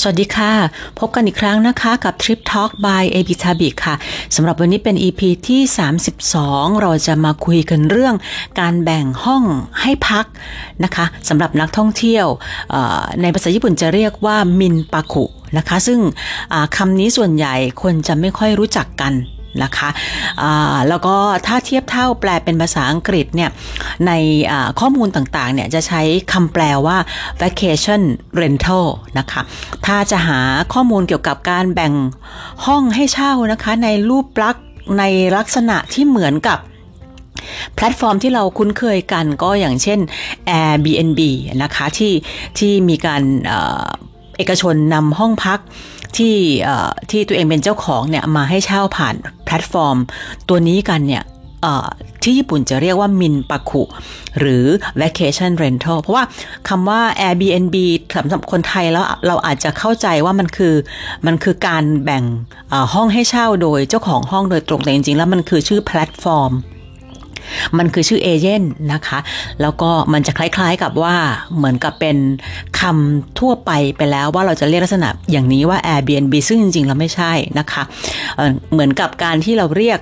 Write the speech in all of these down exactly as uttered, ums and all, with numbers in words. สวัสดีค่ะพบกันอีกครั้งนะคะกับ TripTalk by Abitabic ค่ะสำหรับวันนี้เป็น อี พี ที่สามสิบสองเราจะมาคุยกันเรื่องการแบ่งห้องให้พักนะคะสำหรับนักท่องเที่ยวในภาษาญี่ปุ่นจะเรียกว่ามินปาคุนะคะซึ่งคำนี้ส่วนใหญ่คนจะไม่ค่อยรู้จักกันนะคะแล้วก็ถ้าเทียบเท่าแปลเป็นภาษาอังกฤษเนี่ยในข้อมูลต่างๆเนี่ยจะใช้คำแปลว่า vacation rental นะคะถ้าจะหาข้อมูลเกี่ยวกับการแบ่งห้องให้เช่านะคะในรูปลักษณ์ในลักษณะที่เหมือนกับแพลตฟอร์มที่เราคุ้นเคยกันก็อย่างเช่น Airbnb นะคะที่ที่มีการเอกชนนำห้องพักที่ที่ตัวเองเป็นเจ้าของเนี่ยมาให้เช่าผ่านแพลตฟอร์มตัวนี้กันเนี่ยที่ญี่ปุ่นจะเรียกว่ามินปาคุหรือ vacation rental เพราะว่าคำว่า Airbnb สำหรับคนไทยแล้วเราอาจจะเข้าใจว่ามันคือมันคือการแบ่งห้องให้เช่าโดยเจ้าของห้องโดยตรงแต่จริงๆแล้วมันคือชื่อแพลตฟอร์มมันคือชื่อเอเจนต์นะคะแล้วก็มันจะคล้ายๆกับว่าเหมือนกับเป็นคำทั่วไปไปแล้วว่าเราจะเรียกลักษณะอย่างนี้ว่า Airbnb ซึ่งจริงๆแล้วไม่ใช่นะคะเหมือนกับการที่เราเรียก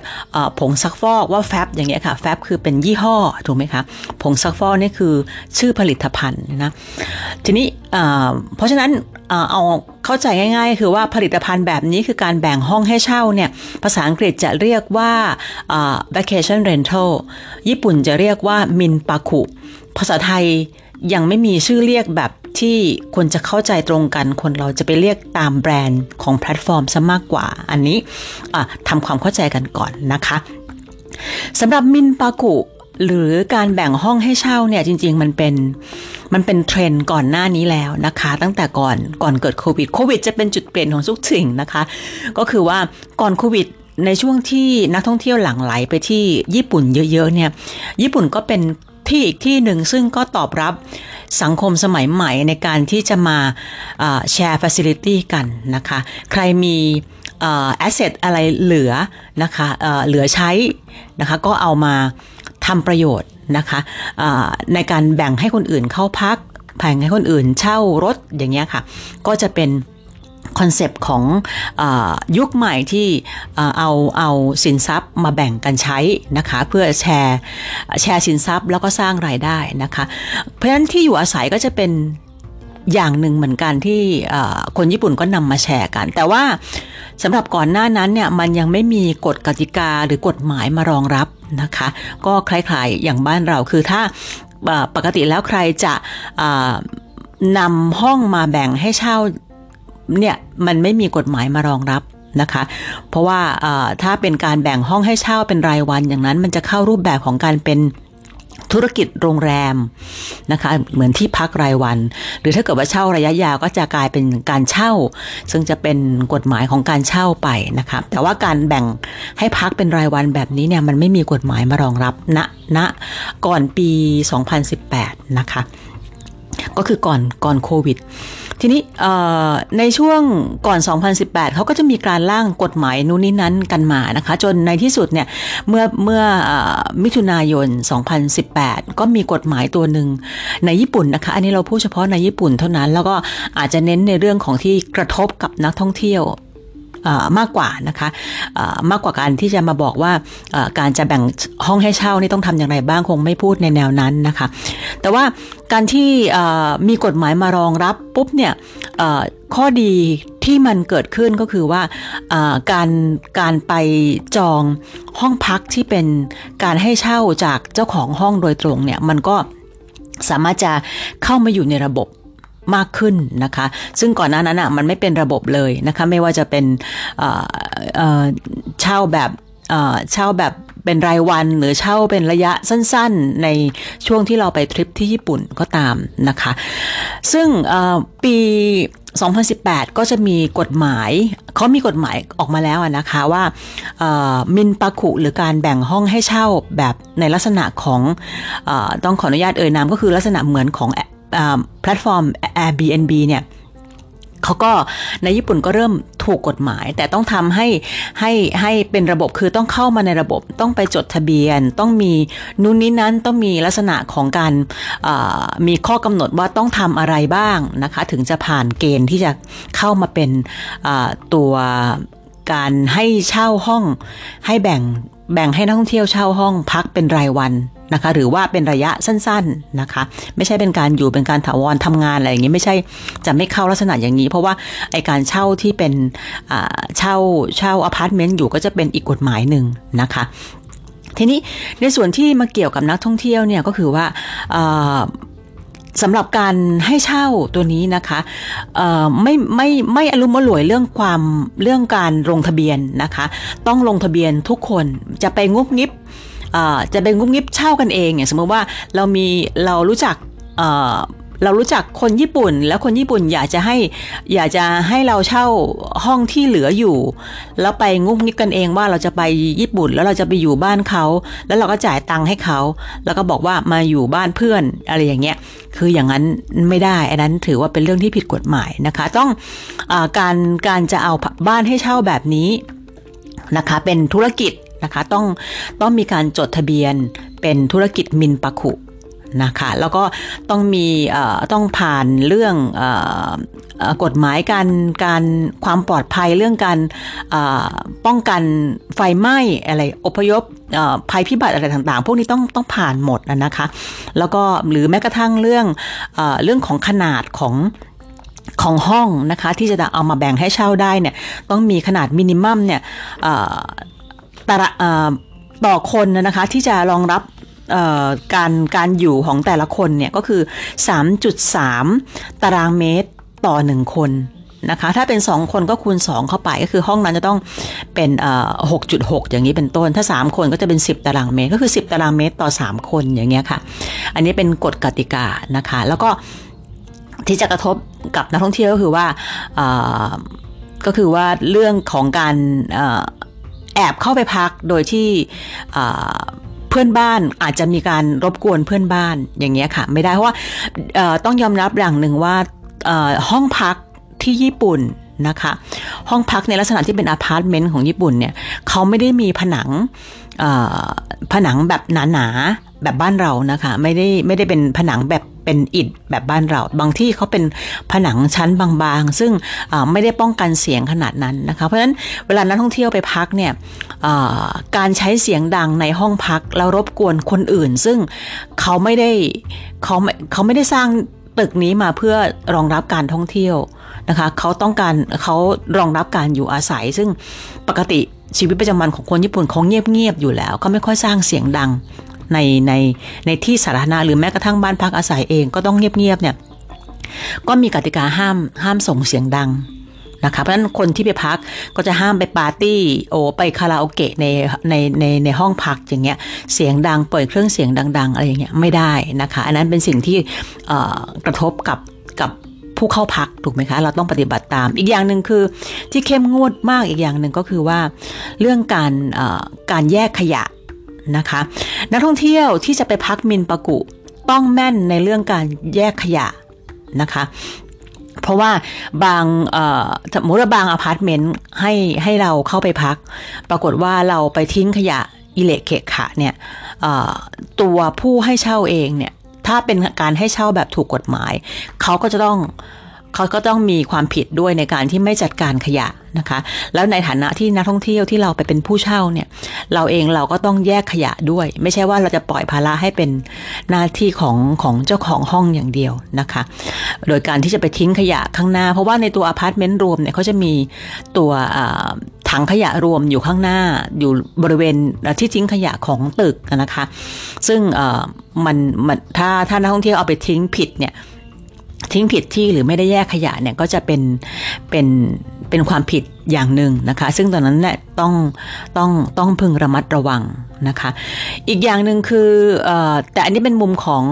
ผงซักฟอกว่าแฟบอย่างเงี้ยค่ะแฟบคือเป็นยี่ห้อถูกไหมคะผงซักฟอกนี่คือชื่อผลิตภัณฑ์นะทีนี้เพราะฉะนั้นเอาเข้าใจง่ายๆคือว่าผลิตภัณฑ์แบบนี้คือการแบ่งห้องให้เช่าเนี่ยภาษาอังกฤษจะเรียกว่า vacation rental ญี่ปุ่นจะเรียกว่า Minpaku ภาษาไทยยังไม่มีชื่อเรียกแบบที่คนจะเข้าใจตรงกันคนเราจะไปเรียกตามแบรนด์ของแพลตฟอร์มซะมากกว่าอันนี้ทำความเข้าใจกันก่อนนะคะสำหรับ Minpakuหรือการแบ่งห้องให้เช่าเนี่ยจริงๆมันเป็นมันเป็นเทรนด์ก่อนหน้านี้แล้วนะคะตั้งแต่ก่อนก่อนเกิดโควิดโควิดจะเป็นจุดเปลี่ยนของทุกสิ่งนะคะก็คือว่าก่อนโควิดในช่วงที่นักท่องเที่ยวหลั่งไหลไปที่ญี่ปุ่นเยอะๆเนี่ยญี่ปุ่นก็เป็นที่อีกที่หนึ่งซึ่งก็ตอบรับสังคมสมัยใหม่ในการที่จะมาแชร์ facility กันนะคะใครมีแอสเซทอะไรเหลือนะคะเหลือใช้นะคะก็เอามาทำประโยชน์นะคะในการแบ่งให้คนอื่นเข้าพักแบ่งให้คนอื่นเช่ารถอย่างเงี้ยค่ะก็จะเป็นคอนเซปต์ของยุคใหม่ที่เอาเอาสินทรัพย์มาแบ่งกันใช้นะคะเพื่อแชร์แชร์สินทรัพย์แล้วก็สร้างรายได้นะคะเพราะฉะนั้นที่อยู่อาศัยก็จะเป็นอย่างหนึ่งเหมือนกันที่คนญี่ปุ่นก็นำมาแชร์กันแต่ว่าสำหรับก่อนหน้านั้นเนี่ยมันยังไม่มีกฎกติกาหรือกฎหมายมารองรับนะคะก็คล้ายๆอย่างบ้านเราคือถ้าปกติแล้วใครจะนำห้องมาแบ่งให้เช่าเนี่ยมันไม่มีกฎหมายมารองรับนะคะเพราะว่าถ้าเป็นการแบ่งห้องให้เช่าเป็นรายวันอย่างนั้นมันจะเข้ารูปแบบของการเป็นธุรกิจโรงแรมนะคะเหมือนที่พักรายวันหรือถ้าเกิดว่าเช่าระยะยาวก็จะกลายเป็นการเช่าซึ่งจะเป็นกฎหมายของการเช่าไปนะคะแต่ว่าการแบ่งให้พักเป็นรายวันแบบนี้เนี่ยมันไม่มีกฎหมายมารองรับณณก่อนปีสองพันสิบแปดนะคะก็คือก่อนก่อนโควิดทีนี้ในช่วงก่อนสองพันสิบแปดเขาก็จะมีการร่างกฎหมายนู้นนี้นั้นกันมานะคะจนในที่สุดเนี่ยเมื่อเมื่อมิถุนายนสองพันสิบแปดก็มีกฎหมายตัวหนึ่งในญี่ปุ่นนะคะอันนี้เราพูดเฉพาะในญี่ปุ่นเท่านั้นแล้วก็อาจจะเน้นในเรื่องของที่กระทบกับนักท่องเที่ยวมากกว่านะคะมากกว่าการที่จะมาบอกว่าการจะแบ่งห้องให้เช่านี่ต้องทำอย่างไรบ้างคงไม่พูดในแนวนั้นนะคะแต่ว่าการที่มีกฎหมายมารองรับปุ๊บเนี่ยข้อดีที่มันเกิดขึ้นก็คือว่าการการไปจองห้องพักที่เป็นการให้เช่าจากเจ้าของห้องโดยตรงเนี่ยมันก็สามารถจะเข้ามาอยู่ในระบบมากขึ้นนะคะซึ่งก่อนหน้านั้นอ่ะมันไม่เป็นระบบเลยนะคะไม่ว่าจะเป็นเช่าแบบเช่าแบบเป็นรายวันหรือเช่าเป็นระยะสั้นๆในช่วงที่เราไปทริปที่ญี่ปุ่นก็ตามนะคะซึ่งปีสองพันสิบแปดก็จะมีกฎหมายเขามีกฎหมายออกมาแล้วนะคะว่ามินปาคุหรือการแบ่งห้องให้เช่าแบบในลักษณะของต้องขออนุญาตเอ่ยนามก็คือลักษณะเหมือนของแพลตฟอร์ม Airbnb เนี่ย เขาก็ในญี่ปุ่นก็เริ่มถูกกฎหมายแต่ต้องทำให้ให้ให้เป็นระบบคือต้องเข้ามาในระบบต้องไปจดทะเบียนต้องมีนู่นนี่นั้นต้องมีลักษณะของการมีข้อกำหนดว่าต้องทำอะไรบ้างนะคะถึงจะผ่านเกณฑ์ที่จะเข้ามาเป็นตัวการให้เช่าห้องให้แบ่งแบ่งให้นักท่องเที่ยวเช่าห้องพักเป็นรายวันนะคะหรือว่าเป็นระยะสั้นๆนะคะไม่ใช่เป็นการอยู่เป็นการถาวรทำงานอะไรอย่างนี้ไม่ใช่จะไม่เข้าลักษณะอย่างนี้เพราะว่าไอการเช่าที่เป็นเช่าเช่าอพาร์ตเมนต์อยู่ก็จะเป็นอีกกฎหมายหนึ่งนะคะทีนี้ในส่วนที่มาเกี่ยวกับนักท่องเที่ยวเนี่ยก็คือว่าสำหรับการให้เช่าตัวนี้นะคะไม่ไม่ไม่อลุ่มอล่วยเรื่องความเรื่องการลงทะเบียนนะคะต้องลงทะเบียนทุกคนจะไปงุบงิบจะไปงุบงิบเช่ากันเองเนี่ยสมมติว่าเรามีเรารู้จักเรารู้จักคนญี่ปุ่นแล้วคนญี่ปุ่นอยากจะให้อยากจะให้เราเช่าห้องที่เหลืออยู่แล้วไปงุบงิบกันเองว่าเราจะไปญี่ปุ่นแล้วเราจะไปอยู่บ้านเขาแล้วเราก็จ่ายตังค์ให้เขาแล้วก็บอกว่ามาอยู่บ้านเพื่อนอะไรอย่างเงี้ยคืออย่างนั้นไม่ได้อันนั้นถือว่าเป็นเรื่องที่ผิดกฎหมายนะคะต้องอาการการจะเอาบ้านให้เช่าแบบนี้นะคะเป็นธุรกิจนะคะต้องต้องมีการจดทะเบียนเป็นธุรกิจมินปาคุนะคะแล้วก็ต้องมีต้องผ่านเรื่องกฎหมายการการความปลอดภัยเรื่องการป้องกันไฟไหม้อะไรอพยพภัยพิบัติอะไรต่างๆพวกนี้ต้องต้องผ่านหมดนะคะแล้วก็หรือแม้กระทั่งเรื่องเรื่องของขนาดของของห้องนะคะที่จะเอามาแบ่งให้เช่าได้เนี่ยต้องมีขนาดมินิมัมเนี่ยต่อคนนะคะที่จะรองรับการการอยู่ของแต่ละคนเนี่ยก็คือ สามจุดสาม ตารางเมตรต่อหนึ่งคนนะคะถ้าเป็นสองคนก็คูณสองเข้าไปก็คือห้องนั้นจะต้องเป็น หกจุดหก อย่างนี้เป็นต้นถ้าสามคนก็จะเป็นสิบตารางเมตรก็คือสิบตารางเมตรต่อสามคนอย่างเงี้ยค่ะอันนี้เป็นกฎกติกานะคะแล้วก็ที่จะกระทบกับนักท่องเที่ยวก็คือว่าก็คือว่าเรื่องของการแอบเข้าไปพักโดยที่เพื่อนบ้านอาจจะมีการรบกวนเพื่อนบ้านอย่างเงี้ยค่ะไม่ได้เพราะว่าต้องยอมรับอย่างหนึ่งว่าห้องพักที่ญี่ปุ่นนะคะห้องพักในลักษณะที่เป็นอพาร์ตเมนต์ของญี่ปุ่นเนี่ยเขาไม่ได้มีผนังผนังแบบหนาๆแบบบ้านเรานะคะไม่ได้ไม่ได้เป็นผนังแบบเป็นอิฐแบบบ้านเราบางที่เขาเป็นผนังชั้นบางๆซึ่งไม่ได้ป้องกันเสียงขนาดนั้นนะคะเพราะฉะนั้นเวลานักท่องเที่ยวไปพักเนี่ยการใช้เสียงดังในห้องพักแล้วรบกวนคนอื่นซึ่งเขาไม่ได้เขาไม่เขาไม่ได้สร้างตึกนี้มาเพื่อรองรับการท่องเที่ยวนะคะเขาต้องการเขารองรับการอยู่อาศัยซึ่งปกติชีวิตประจำวันของคนญี่ปุ่นเขาเงียบๆอยู่แล้วเขาไม่ค่อยสร้างเสียงดังในในในที่สาธารณะหรือแม้กระทั่งบ้านพักอาศัยเองก็ต้องเงียบๆเนี่ยก็มีกติกาห้ามห้ามส่งเสียงดังนะคะเพราะฉะนั้นคนที่ไปพักก็จะห้ามไปปาร์ตี้โอไปคาราโอเกะในในในในห้องพักอย่างเงี้ยเสียงดังเปิดเครื่องเสียงดังๆอะไรอย่างเงี้ยไม่ได้นะคะอันนั้นเป็นสิ่งที่กระทบกับกับผู้เข้าพักถูกไหมคะเราต้องปฏิบัติตามอีกอย่างหนึ่งคือที่เข้มงวดมากอีกอย่างหนึ่งก็คือว่าเรื่องการการแยกขยะนะคะนักท่องเที่ยวที่จะไปพักมินปากุต้องแม่นในเรื่องการแยกขยะนะคะเพราะว่าบางสมมติว่าบางอพาร์ตเมนต์ให้ให้เราเข้าไปพักปรากฏว่าเราไปทิ้งขยะอิเละเกะขะเนี่ยตัวผู้ให้เช่าเองเนี่ยถ้าเป็นการให้เช่าแบบถูกกฎหมายเขาก็จะต้องเขาก็ต้องมีความผิดด้วยในการที่ไม่จัดการขยะนะคะแล้วในฐานะที่นักท่องเที่ยวที่เราไปเป็นผู้เช่าเนี่ยเราเองเราก็ต้องแยกขยะด้วยไม่ใช่ว่าเราจะปล่อยภาระให้เป็นหน้าที่ของของเจ้าของห้องอย่างเดียวนะคะโดยการที่จะไปทิ้งขยะข้างหน้าเพราะว่าในตัวอพาร์ตเมนต์รวมเนี่ยเขาจะมีตัวถังขยะรวมอยู่ข้างหน้าอยู่บริเวณที่ทิ้งขยะของตึกนะคะซึ่งมันมันถ้าถ้านักท่องเที่ยวเอาไปทิ้งผิดเนี่ยทิ้งผิดที่หรือไม่ได้แยกขยะเนี่ยก็จะเป็นเป็นเป็นความผิดอย่างหนึ่งนะคะซึ่งตอนนั้นเนี่ยต้องต้องต้องพึงระมัดระวังนะคะอีกอย่างหนึ่งคือเอ่อแต่อันนี้เป็นมุมของ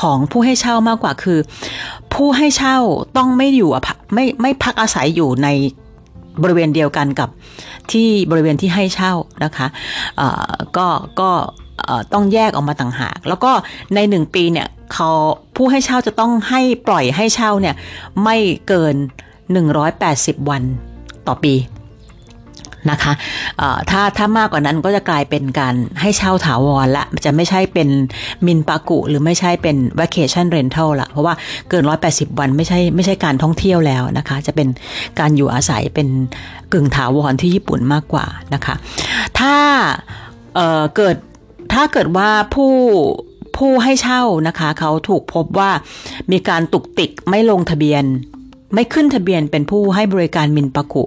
ของผู้ให้เช่ามากกว่าคือผู้ให้เช่าต้องไม่อยู่ไม่ไม่พักอาศัยอยู่ในบริเวณเดียวกันกับที่บริเวณที่ให้เช่านะคะเอ่อก็ก็ต้องแยกออกมาต่างหากแล้วก็ในหนึ่งปีเนี่ยเขาผู้ให้เช่าจะต้องให้ปล่อยให้เช่าเนี่ยไม่เกิน หนึ่งร้อยแปดสิบวันต่อปีนะคะถ้าถ้ามากกว่านั้นก็จะกลายเป็นการให้เช่าถาวรละจะไม่ใช่เป็นมินปากุหรือไม่ใช่เป็น vacation rental ละเพราะว่าเกินหนึ่งร้อยแปดสิบวันไม่ใช่ไม่ใช่การท่องเที่ยวแล้วนะคะจะเป็นการอยู่อาศัยเป็นกึ่งถาวรที่ญี่ปุ่นมากกว่านะคะถ้าเอ่อเกิดถ้าเกิดว่าผู้ผู้ให้เช่านะคะเขาถูกพบว่ามีการตุกติกไม่ลงทะเบียนไม่ขึ้นทะเบียนเป็นผู้ให้บริการมินปากุ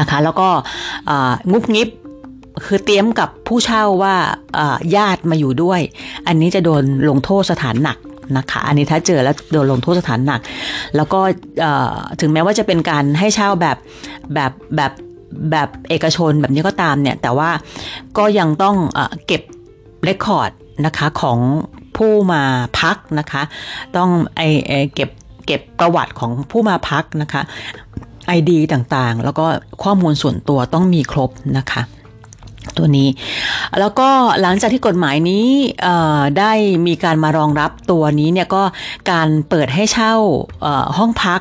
นะคะแล้วก็งุบงิบคือเตรียมกับผู้เช่าว่าญาติมาอยู่ด้วยอันนี้จะโดนลงโทษสถานหนักนะคะอันนี้ถ้าเจอแล้วโดนลงโทษสถานหนักแล้วก็ถึงแม้ว่าจะเป็นการให้เช่าแบบแบบแบบแบบเอกชนแบบนี้ก็ตามเนี่ยแต่ว่าก็ยังต้องเก็บเรคคอร์ดนะคะของผู้มาพักนะคะต้องไอเก็บเก็บประวัติของผู้มาพักนะคะไอ ดี ต่างๆแล้วก็ข้อมูลส่วนตัวต้องมีครบนะคะตัวนี้แล้วก็หลังจากที่กฎหมายนี้ได้มีการมารองรับตัวนี้เนี่ยก็การเปิดให้เช่าห้องพัก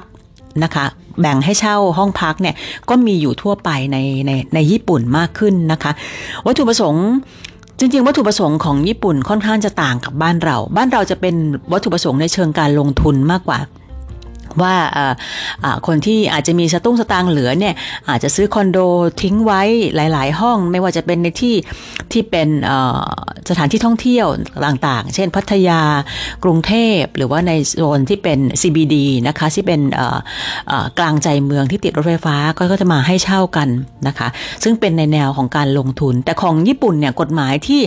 นะคะแบ่งให้เช่าห้องพักเนี่ยก็มีอยู่ทั่วไปในในในญี่ปุ่นมากขึ้นนะคะวัตถุประสงค์จริงๆวัตถุประสงค์ของญี่ปุ่นค่อนข้างจะต่างกับบ้านเราบ้านเราจะเป็นวัตถุประสงค์ในเชิงการลงทุนมากกว่าว่าคนที่อาจจะมีสตุ้งสตางค์เหลือเนี่ยอาจจะซื้อคอนโดทิ้งไว้หลายๆห้องไม่ว่าจะเป็นในที่ที่เป็นสถานที่ท่องเที่ยวต่างๆเช่นพัทยากรุงเทพหรือว่าในโซนที่เป็น ซี บี ดี นะคะที่เป็นกลางใจเมืองที่ติดรถไฟฟ้าก็จะมาให้เช่ากันนะคะซึ่งเป็นในแนวของการลงทุนแต่ของญี่ปุ่นเนี่ยกฎหมายที่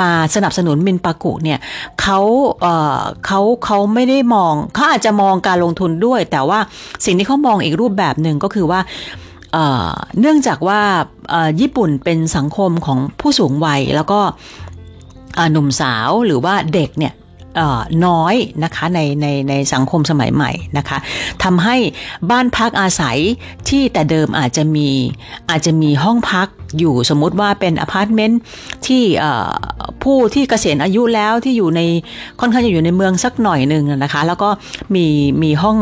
มาสนับสนุนมินปากุเนี่ยเขาเขาเขาไม่ได้มองเขาอาจจะมองการลงทุนด้วยแต่ว่าสิ่งที่เขามองอีกรูปแบบหนึ่งก็คือว่าเนื่องจากว่าญี่ปุ่นเป็นสังคมของผู้สูงวัยแล้วก็หนุ่มสาวหรือว่าเด็กเนี่ยน้อยนะคะในในในสังคมสมัยใหม่นะคะทำให้บ้านพักอาศัยที่แต่เดิมอาจจะมีอาจจะมีห้องพักอยู่สมมุติว่าเป็นอพาร์ตเมนต์ที่ผู้ที่เกษียณอายุแล้วที่อยู่ในค่อนข้างจะอยู่ในเมืองสักหน่อยนึงนะคะแล้วก็มีมีห้อง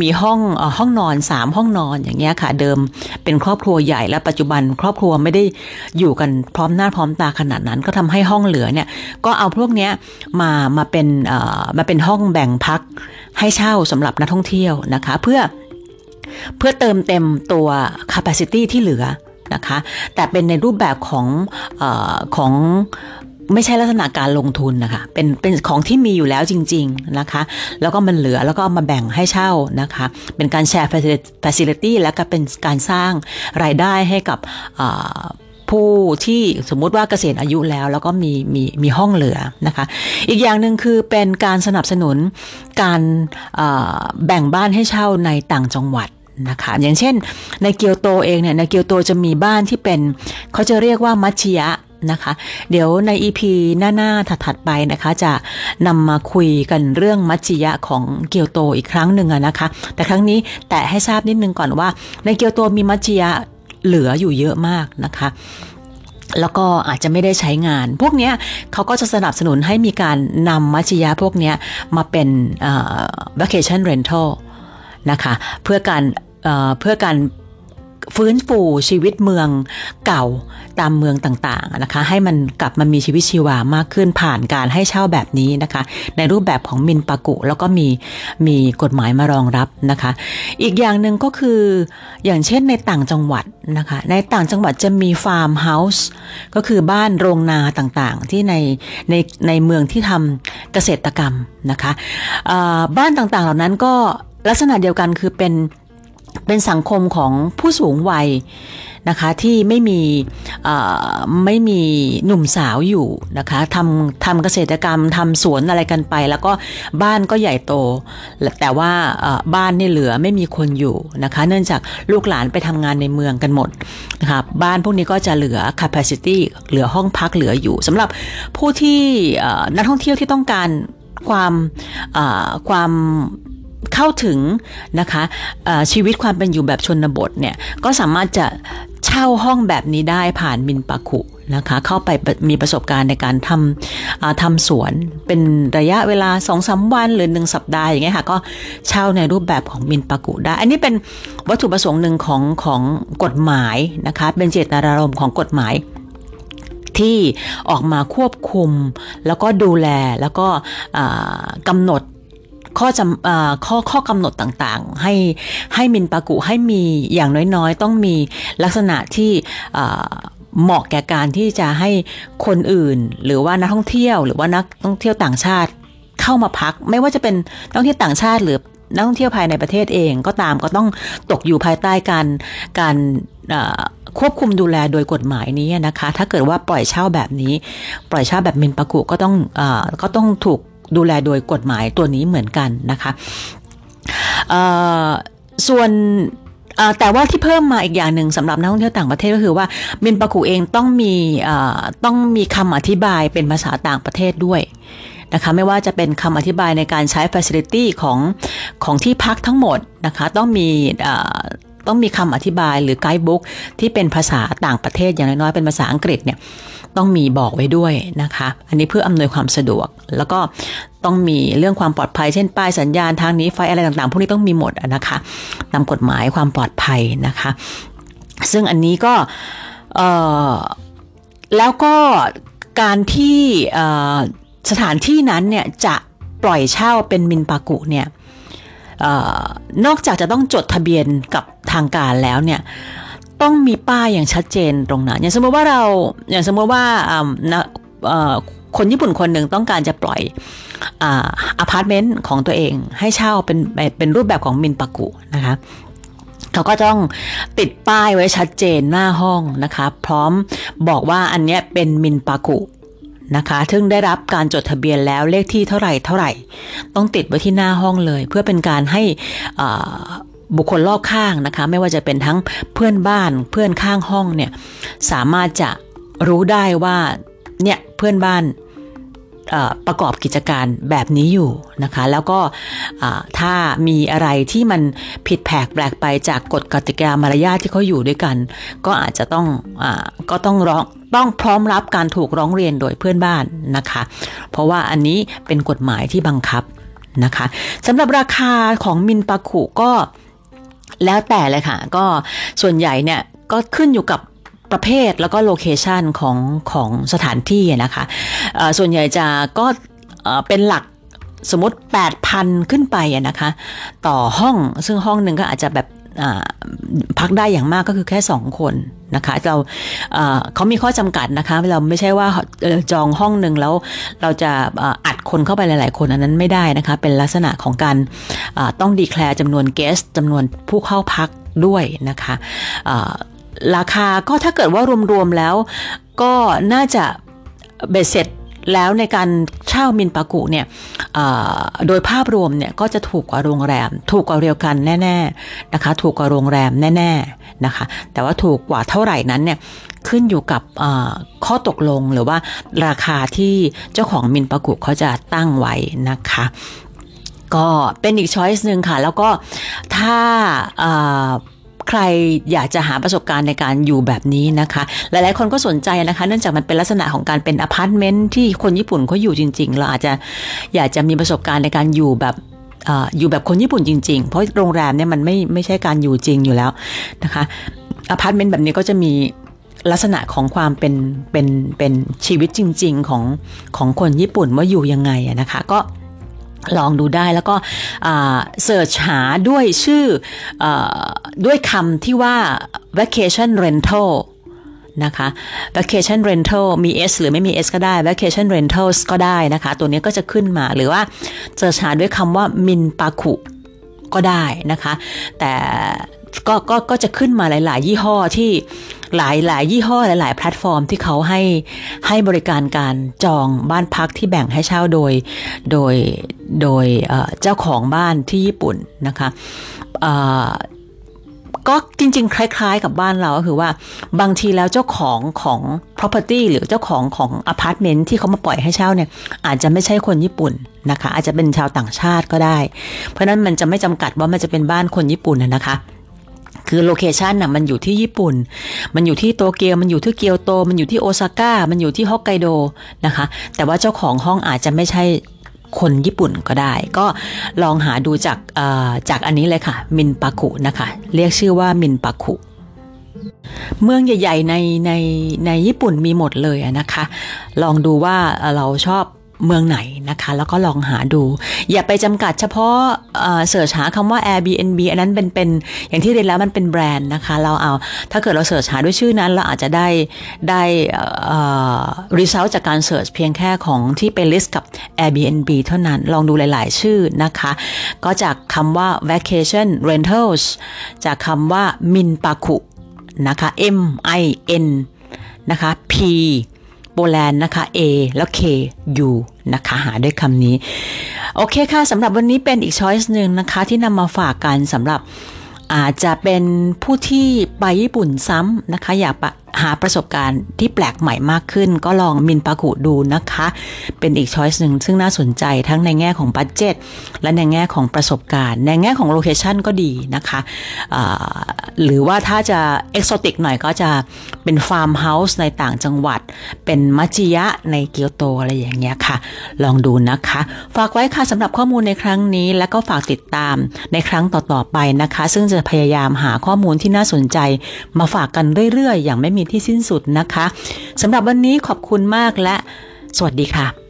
มีห้องห้องนอนสามห้องนอนอย่างเงี้ยค่ะเดิมเป็นครอบครัวใหญ่และปัจจุบันครอบครัวไม่ได้อยู่กันพร้อมหน้าพร้อมตาขนาดนั้นก็ทำให้ห้องเหลือเนี่ยก็เอาพวกเนี้ยมามาเป็นมาเป็นห้องแบ่งพักให้เช่าสำหรับนักท่องเที่ยวนะคะเพื่อเพื่อเติมเต็มตัว capacity ที่เหลือนะคะแต่เป็นในรูปแบบของเอ่อของไม่ใช่ลักษณะการลงทุนนะคะเป็นเป็นของที่มีอยู่แล้วจริงๆนะคะแล้วก็มันเหลือแล้วก็มาแบ่งให้เช่านะคะเป็นการแชร์ facility แล้วก็เป็นการสร้างรายได้ให้กับผู้ที่สมมุติว่าเกษียณอายุแล้วแล้วก็มีมีมีห้องเหลือนะคะอีกอย่างหนึ่งคือเป็นการสนับสนุนการแบ่งบ้านให้เช่าในต่างจังหวัดนะคะอย่างเช่นในเกียวโตเองเนี่ยในเกียวโตจะมีบ้านที่เป็นเขาจะเรียกว่ามัชชิยะนะคะเดี๋ยวใน อี พี หน้าๆถัดๆไปนะคะจะนำมาคุยกันเรื่องมัชชิยะของเกียวโตอีกครั้งหนึ่งนะคะแต่ครั้งนี้แต่ให้ทราบนิดนึงก่อนว่าในเกียวโตมีมัชชิยะเหลืออยู่เยอะมากนะคะแล้วก็อาจจะไม่ได้ใช้งานพวกเนี้ยเขาก็จะสนับสนุนให้มีการนำมัชชิยะพวกเนี้ยมาเป็น vacation rental นะคะเพื่อการเพื่อการฟื้นฟูชีวิตเมืองเก่าตามเมืองต่างๆนะคะให้มันกลับมามีชีวิตชีวามากขึ้นผ่านการให้เช่าแบบนี้นะคะในรูปแบบของมินปากุแล้วก็มีมีกฎหมายมารองรับนะคะอีกอย่างหนึ่งก็คืออย่างเช่นในต่างจังหวัดนะคะในต่างจังหวัดจะมีฟาร์มเฮาส์ก็คือบ้านโรงนาต่างๆที่ในในในเมืองที่ทำเกษตรกรรมนะคะบ้านต่างๆเหล่านั้นก็ลักษณะเดียวกันคือเป็นเป็นสังคมของผู้สูงวัยนะคะที่ไม่มีไม่มีหนุ่มสาวอยู่นะคะทำทำเกษตรกรรมทำสวนอะไรกันไปแล้วก็บ้านก็ใหญ่โตแต่ว่าบ้านนี่เหลือไม่มีคนอยู่นะคะเนื่องจากลูกหลานไปทำงานในเมืองกันหมดนะคะบ้านพวกนี้ก็จะเหลือ capacity เหลือห้องพักเหลืออยู่สำหรับผู้ที่นักท่องเที่ยวที่ต้องการความความเข้าถึงนะคะชีวิตความเป็นอยู่แบบชนบทเนี่ยก็สามารถจะเช่าห้องแบบนี้ได้ผ่านมินปากุ นะคะเข้าไปมีประสบการณ์ในการทำทำสวนเป็นระยะเวลา สองถึงสาม วันหรือหนึ่งสัปดาห์อย่างเงี้ยค่ะก็เช่าในรูปแบบของมินปากุได้อันนี้เป็นวัตถุประสงค์หนึ่งของของกฎหมายนะคะเป็นเจตนารมณ์ของกฎหมายที่ออกมาควบคุมแล้วก็ดูแลแล้วก็กำหนดข้อจำข้อข้อกำหนดต่างๆให้ให้มินปากุให้มีอย่างน้อยๆต้องมีลักษณะที่เหมาะแก่การที่จะให้คนอื่นหรือว่านักท่องเที่ยวหรือว่านักท่องเที่ยวต่างชาติเข้ามาพักไม่ว่าจะเป็นนักท่องเที่ยวต่างชาติหรือนักท่องเที่ยวภายในประเทศเองก็ตามก็ต้องตกอยู่ภายใต้การการควบคุมดูแลโดยกฎหมายนี้นะคะถ้าเกิดว่าปล่อยเช่าแบบนี้ปล่อยเช่าแบบมินปากุก็ต้องก็ต้องถูกดูแลโดยกฎหมายตัวนี้เหมือนกันนะคะส่วนแต่ว่าที่เพิ่มมาอีกอย่างหนึ่งสำหรับนักท่องเที่ยวต่างประเทศก็คือว่ามินปากุเองต้องมีต้องมีคำอธิบายเป็นภาษาต่างประเทศด้วยนะคะไม่ว่าจะเป็นคำอธิบายในการใช้ facility ของของที่พักทั้งหมดนะคะต้องมีต้องมีคำอธิบายหรือไกด์บุ๊กที่เป็นภาษาต่างประเทศอย่างน้อยๆเป็นภาษาอังกฤษเนี่ยต้องมีบอกไว้ด้วยนะคะอันนี้เพื่ออำนวยความสะดวกแล้วก็ต้องมีเรื่องความปลอดภัยเช่นป้ายสัญญาณทางหนีไฟอะไรต่างๆพวกนี้ต้องมีหมดนะคะตามกฎหมายความปลอดภัยนะคะซึ่งอันนี้ก็เอ่อแล้วก็การที่เอ่อสถานที่นั้นเนี่ยจะปล่อยเช่าเป็นมินปากุเนี่ยนอกจากจะต้องจดทะเบียนกับทางการแล้วเนี่ยต้องมีป้ายอย่างชัดเจนตรงนั้นอย่างสมมติว่าเราอย่างสมมติว่าคนญี่ปุ่นคนหนึ่งต้องการจะปล่อยอพาร์ตเมนต์ของตัวเองให้เช่าเป็นเป็นรูปแบบของมินปากุนะคะเขาก็ต้องติดป้ายไว้ชัดเจนหน้าห้องนะคะพร้อมบอกว่าอันเนี้ยเป็นมินปากุนะคะถึงได้รับการจดทะเบียนแล้วเลขที่เท่าไหร่เท่าไหร่ต้องติดไว้ที่หน้าห้องเลยเพื่อเป็นการให้บุคคลรอบข้างนะคะไม่ว่าจะเป็นทั้งเพื่อนบ้านเพื่อนข้างห้องเนี่ยสามารถจะรู้ได้ว่าเนี่ยเพื่อนบ้านประกอบกิจการแบบนี้อยู่นะคะแล้วก็ถ้ามีอะไรที่มันผิดแผกแปลกไปจากกฎกติกามารยาทที่เขาอยู่ด้วยกันก็อาจจะต้องอก็ต้องร้องต้องพร้อมรับการถูกร้องเรียนโดยเพื่อนบ้านนะคะเพราะว่าอันนี้เป็นกฎหมายที่บังคับนะคะสำหรับราคาของมินปากุก็แล้วแต่เลยค่ะก็ส่วนใหญ่เนี่ยก็ขึ้นอยู่กับประเภทแล้วก็โลเคชันของของสถานที่นะคะส่วนใหญ่จะก็เป็นหลักสมมติ แปดพัน ขึ้นไปนะคะต่อห้องซึ่งห้องหนึ่งก็อาจจะแบบพักได้อย่างมากก็คือแค่สองคนนะคะเราเขามีข้อจำกัดนะคะเราไม่ใช่ว่าจองห้องหนึ่งแล้วเราจะอัดคนเข้าไปหลายๆคนอันนั้นไม่ได้นะคะเป็นลักษณะของการต้องดีแคลร์จำนวนเกสต์จำนวนผู้เข้าพักด้วยนะคะราคาก็ถ้าเกิดว่ารวมๆแล้วก็น่าจะเบ็ดเสร็จแล้วในการเช่ามินปากุเนี่ยโดยภาพรวมเนี่ยก็จะถูกกว่าโรงแรมถูกกว่าเรียวกันแน่ๆนะคะถูกกว่าโรงแรมแน่ๆนะคะแต่ว่าถูกกว่าเท่าไหร่นั้นเนี่ยขึ้นอยู่กับข้อตกลงหรือว่าราคาที่เจ้าของมินปากุเขาจะตั้งไว้นะคะก็เป็นอีกช้อยส์นึงค่ะแล้วก็ถ้าใครอยากจะหาประสบการณ์ในการอยู่แบบนี้นะคะหลายๆคนก็สนใจนะคะเนื่องจากมันเป็นลักษณะของการเป็นอพาร์ตเมนต์ที่คนญี่ปุ่นเขาอยู่จริงๆเราอาจจะอยากจะมีประสบการณ์ในการอยู่แบบอ่าอยู่แบบคนญี่ปุ่นจริงๆเพราะโรงแรมเนี่ยมันไม่ไม่ใช่การอยู่จริงอยู่แล้วนะคะอพาร์ตเมนต์แบบนี้ก็จะมีลักษณะของความเป็นเป็นเป็นชีวิตจริงๆของของคนญี่ปุ่นว่าอยู่ยังไงนะคะก็ลองดูได้แล้วก็เสิร์ชหาด้วยชื่อด้วยคำที่ว่า vacation rental นะคะ vacation rental มี s หรือไม่มี s ก็ได้ vacation rentals ก็ได้นะคะตัวนี้ก็จะขึ้นมาหรือว่าเสิร์ชหาด้วยคำว่ามินปากุก็ได้นะคะแต่ก็ก็ก็จะขึ้นมาหลายๆยี่ห้อที่หลายๆยี่ห้อหลายๆแพลตฟอร์มที่เขาให้ให้บริการการจองบ้านพักที่แบ่งให้เช่าโดยโดยโดยเจ้าของบ้านที่ญี่ปุ่นนะคะก็จริงๆคล้ายๆกับบ้านเราก็คือว่าบางทีแล้วเจ้าของของ property หรือเจ้าของของ apartment ที่เขามาปล่อยให้เช่าเนี่ยอาจจะไม่ใช่คนญี่ปุ่นนะคะอาจจะเป็นชาวต่างชาติก็ได้เพราะนั้นมันจะไม่จำกัดว่ามันจะเป็นบ้านคนญี่ปุ่นนะคะ คือโลเคชันน่ะมันอยู่ที่ญี่ปุ่นมันอยู่ที่โตเกียวมันอยู่ที่เกียวโตมันอยู่ที่โอซาก้ามันอยู่ที่ฮอกไกโดนะคะแต่ว่าเจ้าของห้องอาจจะไม่ใช่คนญี่ปุ่นก็ได้ก็ลองหาดูจากจากอันนี้เลยค่ะมินปาคุนะคะเรียกชื่อว่ามินปาคุเมืองใหญ่ๆในในในญี่ปุ่นมีหมดเลยนะคะลองดูว่าเราชอบเมืองไหนนะคะแล้วก็ลองหาดูอย่าไปจำกัดเฉพาะเสิร์ชหาคำว่า Airbnb อันนั้นเป็นเป็นอย่างที่เรียนแล้วมันเป็นแบรนด์นะคะเราเอาถ้าเกิดเราเสิร์ชหาด้วยชื่อนั้นเราอาจจะได้ได้รีซัลท์จากการเสิร์ชเพียงแค่ของที่ไปลิสต์กับ Airbnb เท่านั้นลองดูหลายๆชื่อนะคะก็จากคำว่า vacation rentals จากคำว่า Minpaku นะคะ M I N นะคะ Pโปแลนด์นะคะ A แล้ว K U นะคะหาด้วยคำนี้โอเคค่ะสำหรับวันนี้เป็นอีกช้อยส์หนึ่งนะคะที่นำมาฝากกันสำหรับอาจจะเป็นผู้ที่ไปญี่ปุ่นซ้ำนะคะอยากหาประสบการณ์ที่แปลกใหม่มากขึ้นก็ลองมินปาคุดูนะคะเป็นอีกช้อยส์หนึ่งซึ่งน่าสนใจทั้งในแง่ของบัดเจ็ตและในแง่ของประสบการณ์ในแง่ของโลเคชันก็ดีนะคะหรือว่าถ้าจะเอกโซติกหน่อยก็จะเป็นฟาร์มเฮาส์ในต่างจังหวัดเป็นมัจิยะในเกียวโตอะไรอย่างเงี้ยค่ะลองดูนะคะฝากไว้ค่ะสำหรับข้อมูลในครั้งนี้แล้วก็ฝากติดตามในครั้งต่อๆไปนะคะซึ่งจะพยายามหาข้อมูลที่น่าสนใจมาฝากกันเรื่อยๆอย่างไม่มีที่สิ้นสุดนะคะสำหรับวันนี้ขอบคุณมากและสวัสดีค่ะ